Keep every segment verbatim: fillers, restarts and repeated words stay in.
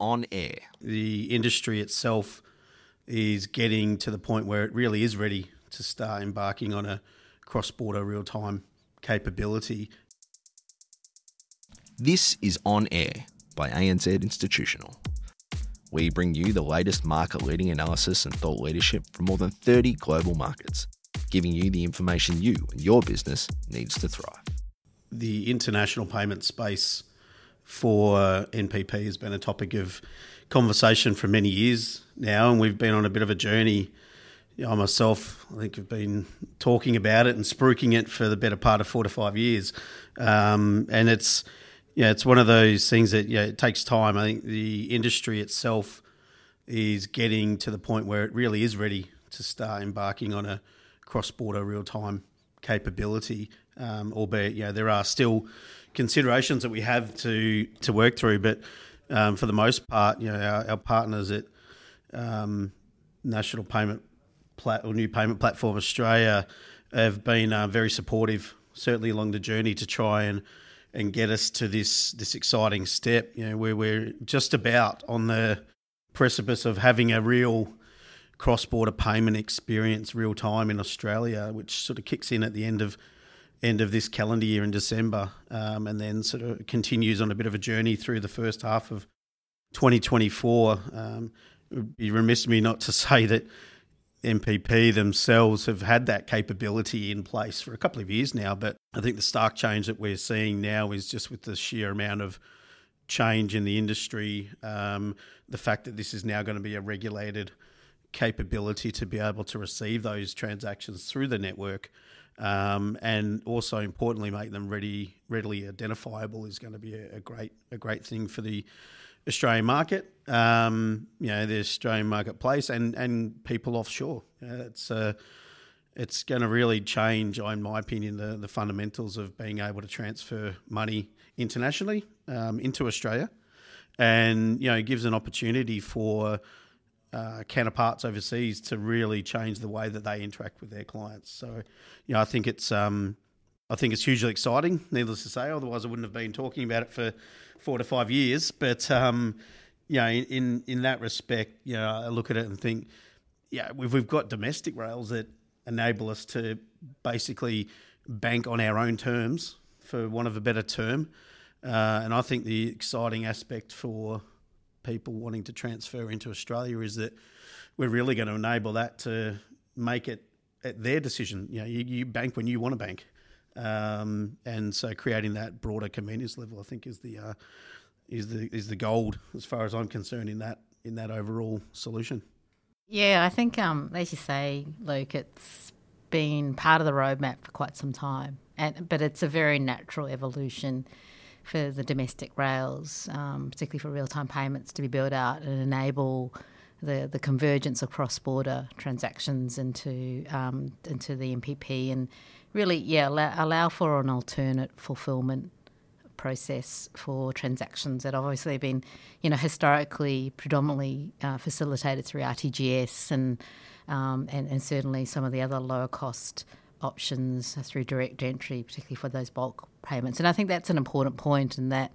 on air? The industry itself is getting to the point where it really is ready to start embarking on a cross-border real-time capability. This is On Air by A N Z Institutional. We bring you the latest market-leading analysis and thought leadership from more than thirty global markets, giving you the information you and your business needs to thrive. The international payment space for N P P has been a topic of conversation for many years now, and we've been on a bit of a journey. You know, I myself, I think, have been talking about it and spruiking it for the better part of four to five years. Um, and it's yeah, it's one of those things that yeah, it takes time. I think the industry itself is getting to the point where it really is ready to start embarking on a cross-border real-time capability, um, albeit you know, there are still considerations that we have to to work through. But um, for the most part, you know, our, our partners at um, National Payment Plat- or New Payment Platform Australia have been uh, very supportive, certainly along the journey to try and and get us to this this exciting step. You know, where we're just about on the precipice of having a real cross-border payment experience real time in Australia, which sort of kicks in at the end of end of this calendar year in December, um, and then sort of continues on a bit of a journey through the first half of twenty twenty-four. Um, it would be remiss of me not to say that M P P themselves have had that capability in place for a couple of years now, but I think the stark change that we're seeing now is just with the sheer amount of change in the industry, um, the fact that this is now going to be a regulated capability to be able to receive those transactions through the network, um, and also importantly make them ready, readily identifiable is going to be a, a great a great thing for the Australian market, um, you know, the Australian marketplace, and and people offshore. You know, it's uh, it's going to really change, in my opinion, the the fundamentals of being able to transfer money internationally um, into Australia, and you know, it gives an opportunity for Uh, counterparts overseas to really change the way that they interact with their clients. So, you know, I think it's um, I think it's hugely exciting. Needless to say, otherwise I wouldn't have been talking about it for four to five years. But um, you know, in in that respect, you know, I look at it and think, yeah, we've we've got domestic rails that enable us to basically bank on our own terms, for want of a better term. Uh, and I think the exciting aspect for people wanting to transfer into Australia is that we're really going to enable that to make it at their decision. You know, you, you bank when you want to bank, um, and so creating that broader convenience level, I think, is the uh, is the is the gold as far as I'm concerned in that in that overall solution. Yeah, I think um, as you say, Luke, it's been part of the roadmap for quite some time, and but it's a very natural evolution for the domestic rails, um, particularly for real-time payments, to be built out and enable the, the convergence of cross-border transactions into um, into the M P P, and really, yeah, allow, allow for an alternate fulfilment process for transactions that have obviously been, you know, historically predominantly uh, facilitated through R T G S and, um, and and certainly some of the other lower-cost options through direct entry, particularly for those bulk payments. And I think that's an important point in that,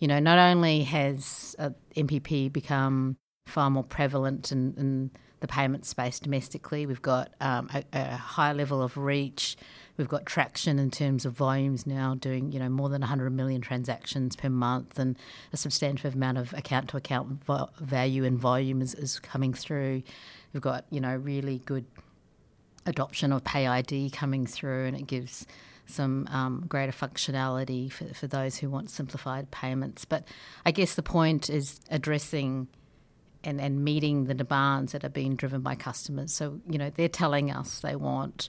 you know, not only has uh, M P P become far more prevalent in, in the payment space domestically, we've got um, a, a high level of reach, we've got traction in terms of volumes now doing, you know, more than one hundred million transactions per month, and a substantive amount of account-to-account vo- value and volume is, is coming through. We've got, you know, really good adoption of PayID coming through, and it gives some um, greater functionality for, for those who want simplified payments. But I guess the point is addressing and, and meeting the demands that are being driven by customers. So, you know, they're telling us they want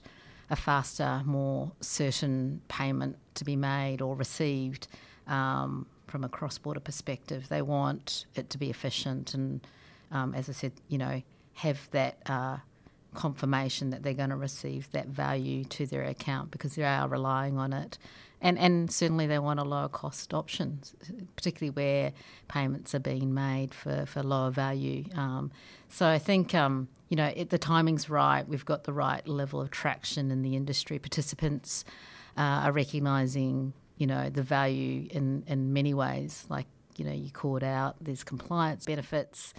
a faster, more certain payment to be made or received um, from a cross-border perspective. They want it to be efficient and, um, as I said, you know, have that uh, confirmation that they're going to receive that value to their account because they are relying on it, and and certainly they want a lower cost option, particularly where payments are being made for, for lower value. Um, so I think um, you know it, the timing's right. We've got the right level of traction in the industry. Participants uh, are recognising you know the value in in many ways, like you know, you called out, there's compliance benefits,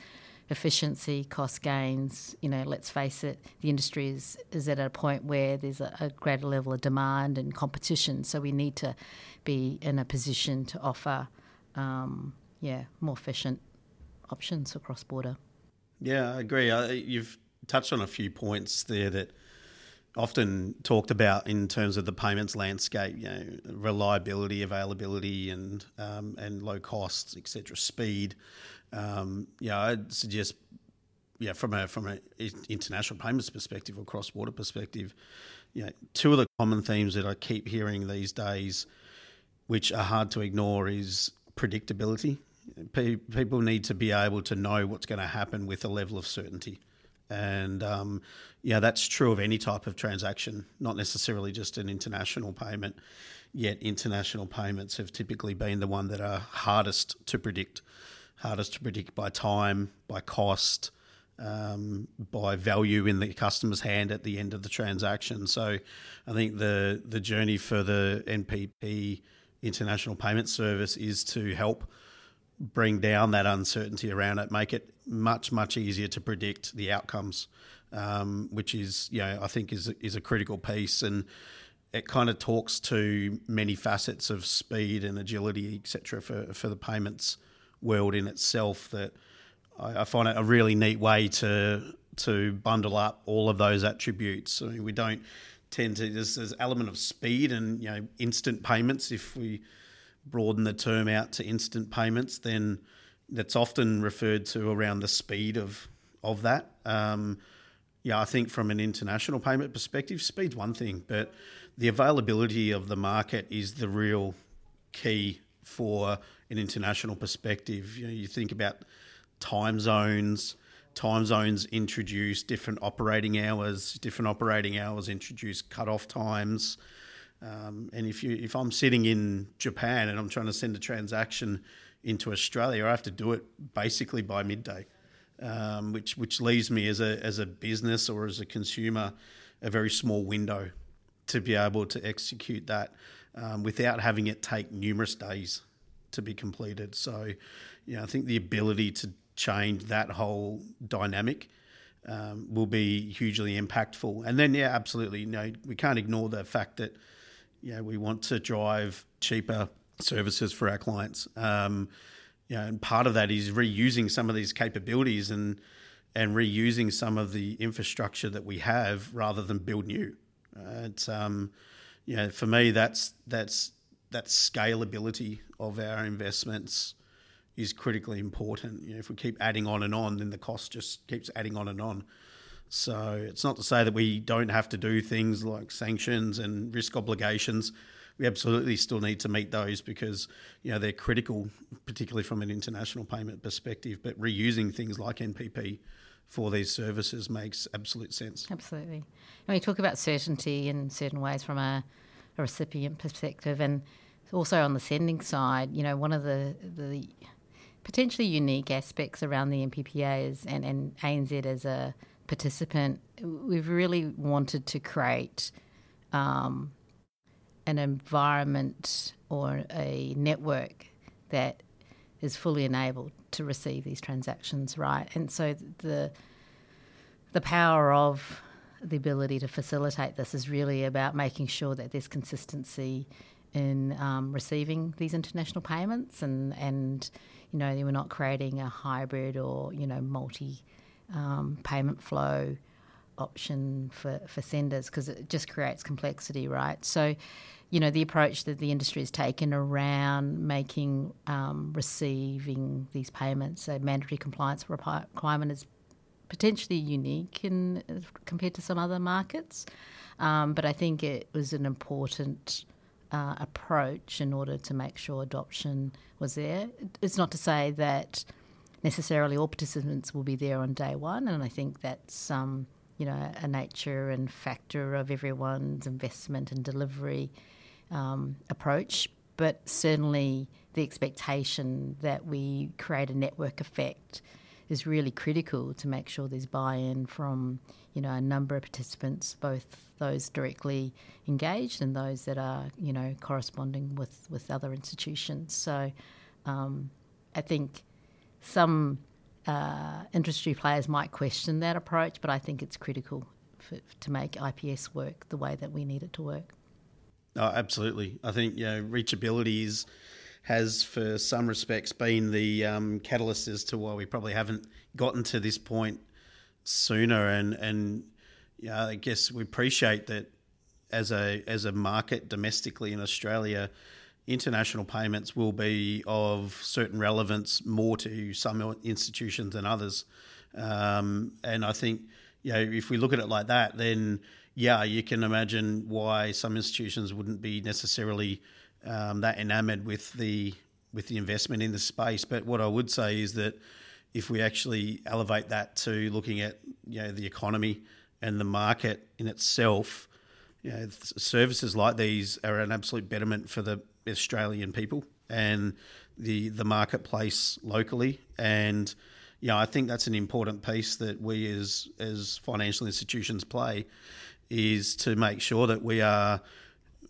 efficiency, cost gains. You know, let's face it, the industry is, is at a point where there's a, a greater level of demand and competition, so we need to be in a position to offer, um, yeah, more efficient options for cross-border. Yeah, I agree. I, you've touched on a few points there that often talked about in terms of the payments landscape, you know, reliability, availability, and um, and low costs, et cetera. Speed. Um, yeah, I'd suggest, yeah, from a from an international payments perspective or cross border perspective, you know, two of the common themes that I keep hearing these days, which are hard to ignore, is predictability. Pe- people need to be able to know what's going to happen with a level of certainty. And, um, yeah, that's true of any type of transaction, not necessarily just an international payment, yet international payments have typically been the one that are hardest to predict, hardest to predict by time, by cost, um, by value in the customer's hand at the end of the transaction. So I think the, the journey for the N P P International Payments Service is to help bring down that uncertainty around it, make it much, much easier to predict the outcomes, um, which is, you know, I think is is a critical piece. And it kind of talks to many facets of speed and agility, et cetera, for, for the payments world in itself, that I, I find it a really neat way to to bundle up all of those attributes. I mean, we don't tend to, there's, there's an element of speed and, you know, instant payments. If we broaden the term out to instant payments, then that's often referred to around the speed of of that. Um, yeah, I think from an international payment perspective, speed's one thing, but the availability of the market is the real key for an international perspective. You know, you think about time zones, time zones introduce different operating hours, different operating hours introduce cutoff times. Um, and if you, if I'm sitting in Japan and I'm trying to send a transaction into Australia, I have to do it basically by midday, um, which which leaves me as a as a business or as a consumer a very small window to be able to execute that um, without having it take numerous days to be completed. So, you know, I think the ability to change that whole dynamic um, will be hugely impactful. And then, yeah, absolutely, you know, we can't ignore the fact that, yeah, we want to drive cheaper services for our clients. Um, you know, and part of that is reusing some of these capabilities and and reusing some of the infrastructure that we have rather than build new. Uh, it's um, you know, for me, that's that's that scalability of our investments is critically important. You know, if we keep adding on and on, then the cost just keeps adding on and on. So it's not to say that we don't have to do things like sanctions and risk obligations. We absolutely still need to meet those because, you know, they're critical, particularly from an international payment perspective. But reusing things like N P P for these services makes absolute sense. Absolutely. And we talk about certainty in certain ways from a, a recipient perspective, and also on the sending side. You know, one of the the potentially unique aspects around the M P P A is, and, and A N Z as a participant, we've really wanted to create um, an environment or a network that is fully enabled to receive these transactions, right? And so the the power of the ability to facilitate this is really about making sure that there's consistency in um, receiving these international payments, and and you know, we're not creating a hybrid or, you know, multi Um, payment flow option for, for senders, because it just creates complexity, right? So, you know, the approach that the industry has taken around making um, receiving these payments a mandatory compliance requirement is potentially unique in uh, compared to some other markets. Um, but I think it was an important uh, approach in order to make sure adoption was there. It's not to say that necessarily all participants will be there on day one, and I think that's um, you know, a nature and factor of everyone's investment and delivery um, approach, but certainly the expectation that we create a network effect is really critical to make sure there's buy-in from, you know, a number of participants, both those directly engaged and those that are, you know, corresponding with, with other institutions. So um, I think some uh, industry players might question that approach, but I think it's critical for, to make I P S work the way that we need it to work. Oh, absolutely. I think, you know, reachability is, has for some respects been the um, catalyst as to why we probably haven't gotten to this point sooner. And, and you know, I guess we appreciate that as a as a market domestically in Australia, international payments will be of certain relevance more to some institutions than others. Um, and I think, you know, if we look at it like that, then yeah, you can imagine why some institutions wouldn't be necessarily um, that enamoured with the with the investment in the space. But what I would say is that if we actually elevate that to looking at, you know, the economy and the market in itself, you know, services like these are an absolute betterment for the Australian people and the the marketplace locally. And yeah, I think that's an important piece that we as as financial institutions play, is to make sure that we are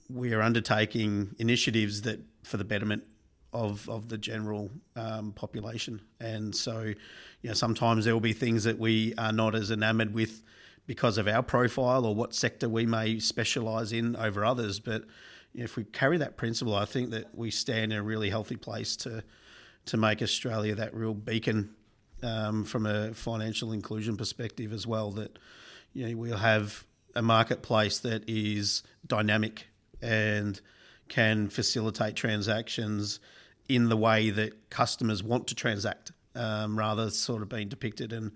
we are undertaking initiatives that for the betterment of of the general um, population. And so, you know, sometimes there will be things that we are not as enamoured with because of our profile or what sector we may specialise in over others. But if we carry that principle, I think that we stand in a really healthy place to to make Australia that real beacon. Um, from a financial inclusion perspective as well, that, you know, we'll have a marketplace that is dynamic and can facilitate transactions in the way that customers want to transact, um, rather sort of being depicted and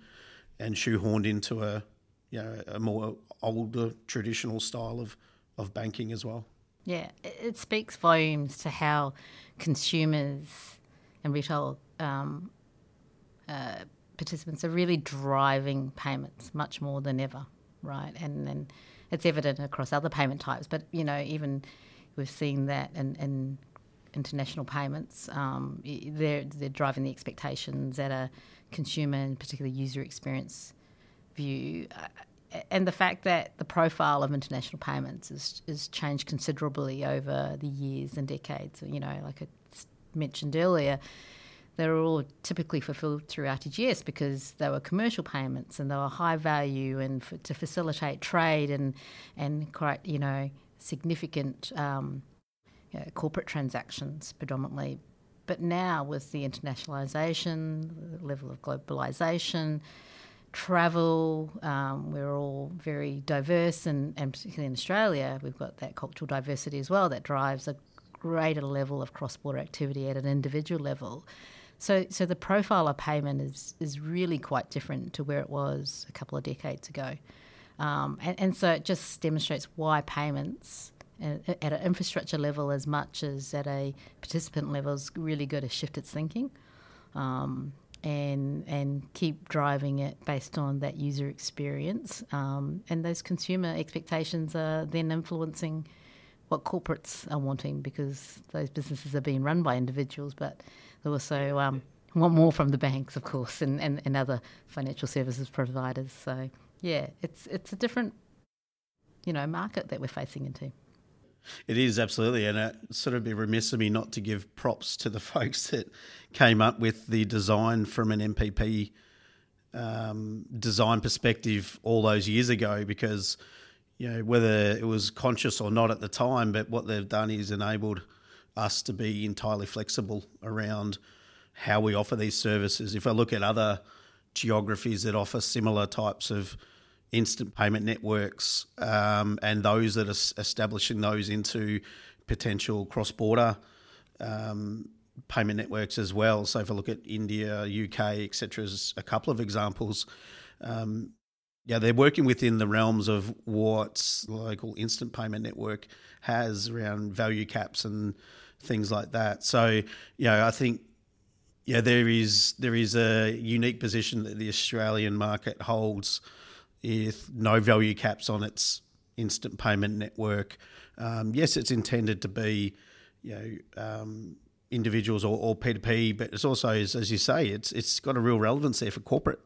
and shoehorned into a, you know, a more older traditional style of, of banking as well. Yeah, it speaks volumes to how consumers and retail um Uh, participants are really driving payments much more than ever, right? And then it's evident across other payment types, but, you know, even we've seen that in, in international payments. Um, they're, they're driving the expectations at a consumer and particularly user experience view. Uh, and the fact that the profile of international payments is, is changed considerably over the years and decades, you know, like I mentioned earlier, they were all typically fulfilled through R T G S because they were commercial payments and they were high value and for, to facilitate trade and and quite, you know, significant um, you know, corporate transactions predominantly. But now with the internationalisation, the level of globalisation, travel, um, we're all very diverse, and, and particularly in Australia, we've got that cultural diversity as well that drives a greater level of cross-border activity at an individual level. So so the profile of payment is is really quite different to where it was a couple of decades ago. Um, and, and so it just demonstrates why payments at, at an infrastructure level as much as at a participant level is really good to shift its thinking um, and, and keep driving it based on that user experience. Um, and those consumer expectations are then influencing what corporates are wanting, because those businesses are being run by individuals, but they also um, want more from the banks, of course, and, and, and other financial services providers. So, yeah, it's it's a different, you know, market that we're facing into. It is, absolutely, and it'd sort of be remiss of me not to give props to the folks that came up with the design from an M P P um, design perspective all those years ago, because, you know, whether it was conscious or not at the time, but what they've done is enabled us to be entirely flexible around how we offer these services. If I look at other geographies that offer similar types of instant payment networks, um, and those that are establishing those into potential cross-border um, payment networks as well. So if I look at India, U K, et cetera, as a couple of examples, um, yeah, they're working within the realms of what local instant payment network has around value caps and things like that. So, you know, I think, yeah, there is there is a unique position that the Australian market holds with no value caps on its instant payment network. Um, yes, it's intended to be, you know, um, individuals or, or P two P, but it's also, as you say, it's it's got a real relevance there for corporate.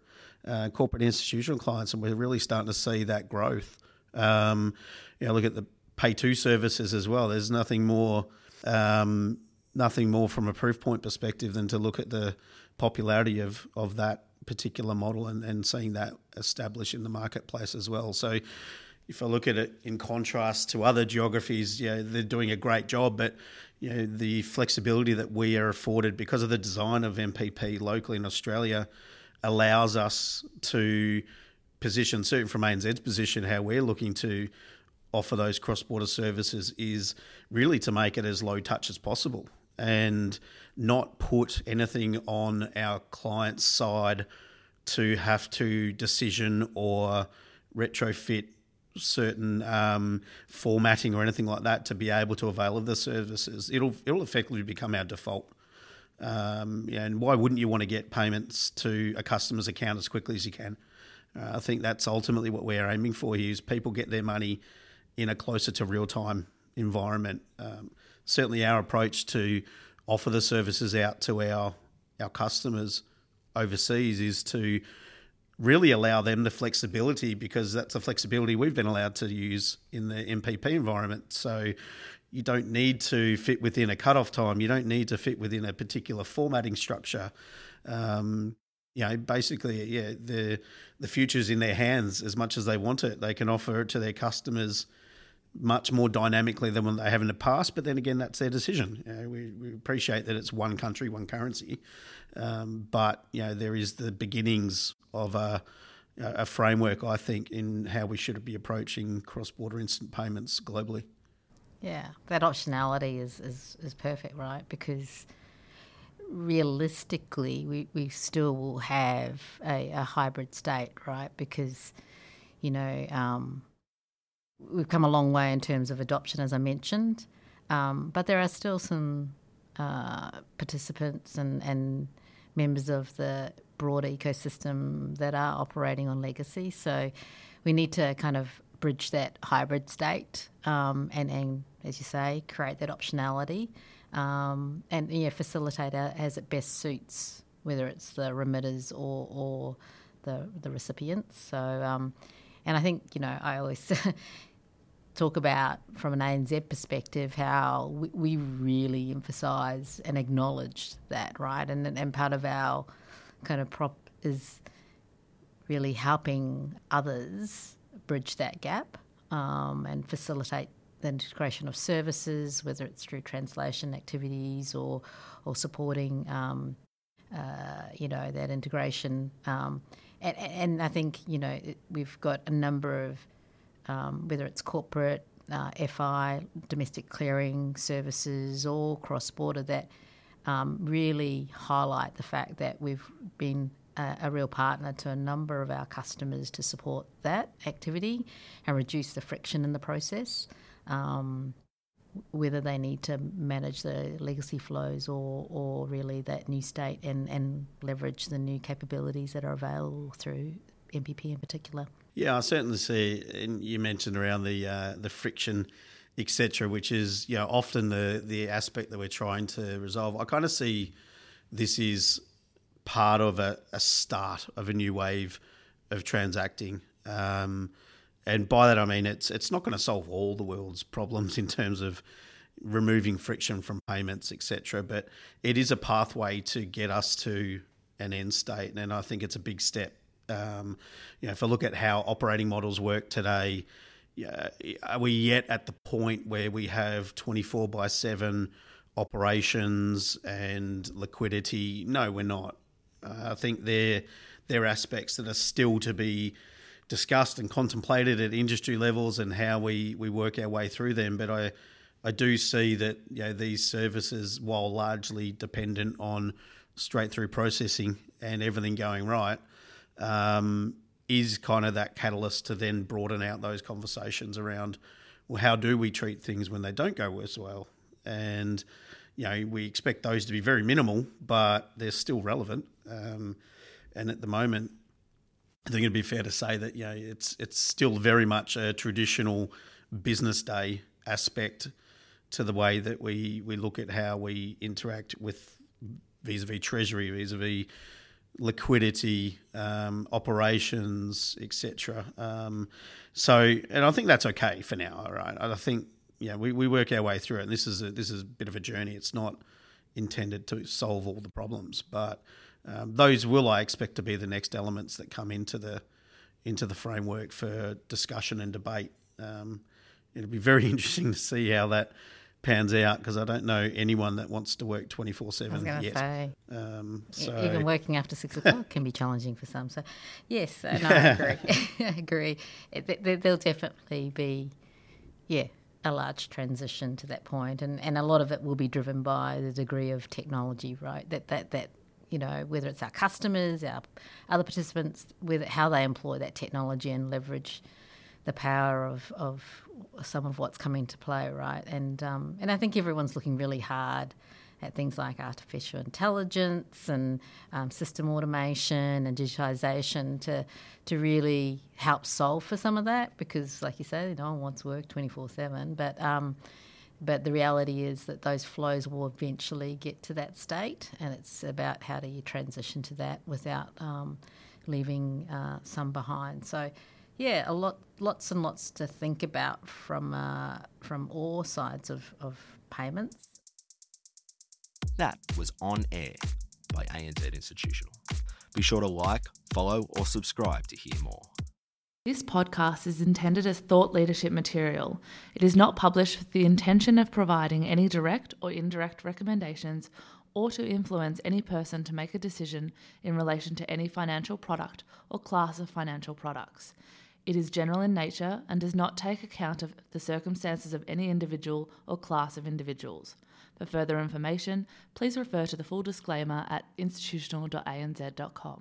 Uh, corporate institutional clients, and we're really starting to see that growth. Um, you know, look at the PayTo services as well. There's nothing more um, nothing more from a proof point perspective than to look at the popularity of, of that particular model and, and seeing that established in the marketplace as well. So if I look at it in contrast to other geographies, yeah, they're doing a great job, but you know, the flexibility that we are afforded because of the design of M P P locally in Australia allows us to position, certainly from A N Z's position, how we're looking to offer those cross-border services is really to make it as low touch as possible and not put anything on our client's side to have to decision or retrofit certain um, formatting or anything like that to be able to avail of the services. It'll it'll effectively become our default. Um, and why wouldn't you want to get payments to a customer's account as quickly as you can? Uh, I think that's ultimately what we're aiming for here is people get their money in a closer to real-time environment. Um, certainly our approach to offer the services out to our our customers overseas is to really allow them the flexibility, because that's the flexibility we've been allowed to use in the M P P environment. So you don't need to fit within a cutoff time. You don't need to fit within a particular formatting structure. Um, you know, basically, yeah, the the future's in their hands as much as they want it. They can offer it to their customers much more dynamically than when they have in the past. But then again, that's their decision. You know, we, we appreciate that it's one country, one currency. Um, but, you know, there is the beginnings of a, a framework, I think, in how we should be approaching cross-border instant payments globally. Yeah, that optionality is, is, is perfect, right? Because realistically, we, we still will have a, a hybrid state, right? Because, you know, um, we've come a long way in terms of adoption, as I mentioned, um, but there are still some uh, participants and, and members of the broader ecosystem that are operating on legacy. So we need to kind of bridge that hybrid state um, and, and as you say, create that optionality um, and yeah, facilitate as it best suits, whether it's the remitters or, or the the recipients. So, um, and I think, you know, I always talk about from an A N Z perspective how we, we really emphasise and acknowledge that, right? And and part of our kind of prop is really helping others bridge that gap um, and facilitate the integration of services, whether it's through translation activities or or supporting, um, uh, you know, that integration. Um, and, and I think, you know, it, we've got a number of, um, whether it's corporate, uh, F I, domestic clearing services or cross-border that um, really highlight the fact that we've been a, a real partner to a number of our customers to support that activity and reduce the friction in the process, um, whether they need to manage the legacy flows or, or really that new state and, and leverage the new capabilities that are available through M P P in particular. Yeah, I certainly see, and you mentioned around the uh, the friction, et cetera, which is, you know, often the, the aspect that we're trying to resolve. I kind of see this is part of a, a start of a new wave of transacting. Um, and by that I mean it's it's not going to solve all the world's problems in terms of removing friction from payments, et cetera, but it is a pathway to get us to an end state, and I think it's a big step. Um, you know, if I look at how operating models work today, yeah, are we yet at the point where we have twenty-four by seven operations and liquidity? No, we're not. Uh, I think there there are aspects that are still to be discussed and contemplated at industry levels and how we, we work our way through them. But I I do see that, you know, these services, while largely dependent on straight through processing and everything going right, um, is kind of that catalyst to then broaden out those conversations around, well, how do we treat things when they don't go as well? And, you know, we expect those to be very minimal, but they're still relevant. Um, and at the moment, I think it'd be fair to say that, you know, it's it's still very much a traditional business day aspect to the way that we, we look at how we interact with vis-a-vis Treasury, vis-a-vis liquidity, um, operations, et cetera. Um, so, and I think that's okay for now, all right? I think, yeah, we, we work our way through it, and this is a, this is a bit of a journey. It's not intended to solve all the problems. But um, those will, I expect, to be the next elements that come into the into the framework for discussion and debate. Um, it'll be very interesting to see how that pans out, because I don't know anyone that wants to work twenty-four seven. I was going to say, um, so. even working after six o'clock can be challenging for some. So, yes, uh, no, I agree. I agree. It, there, there'll definitely be, yeah, a large transition to that point, and, and a lot of it will be driven by the degree of technology, right? That that that you know, whether it's our customers, our other participants, with how they employ that technology and leverage the power of, of some of what's coming to play, right? And um, and I think everyone's looking really hard at things like artificial intelligence and um, system automation and digitisation to to really help solve for some of that, because, like you say, no one wants work twenty-four seven. But um, but the reality is that those flows will eventually get to that state, and it's about how do you transition to that without um, leaving uh, some behind. So. Yeah, a lot, lots and lots to think about from uh, from all sides of, of payments. That was On Air by A N Z Institutional. Be sure to like, follow or subscribe to hear more. This podcast is intended as thought leadership material. It is not published with the intention of providing any direct or indirect recommendations or to influence any person to make a decision in relation to any financial product or class of financial products. It is general in nature and does not take account of the circumstances of any individual or class of individuals. For further information, please refer to the full disclaimer at institutional dot a n z dot com.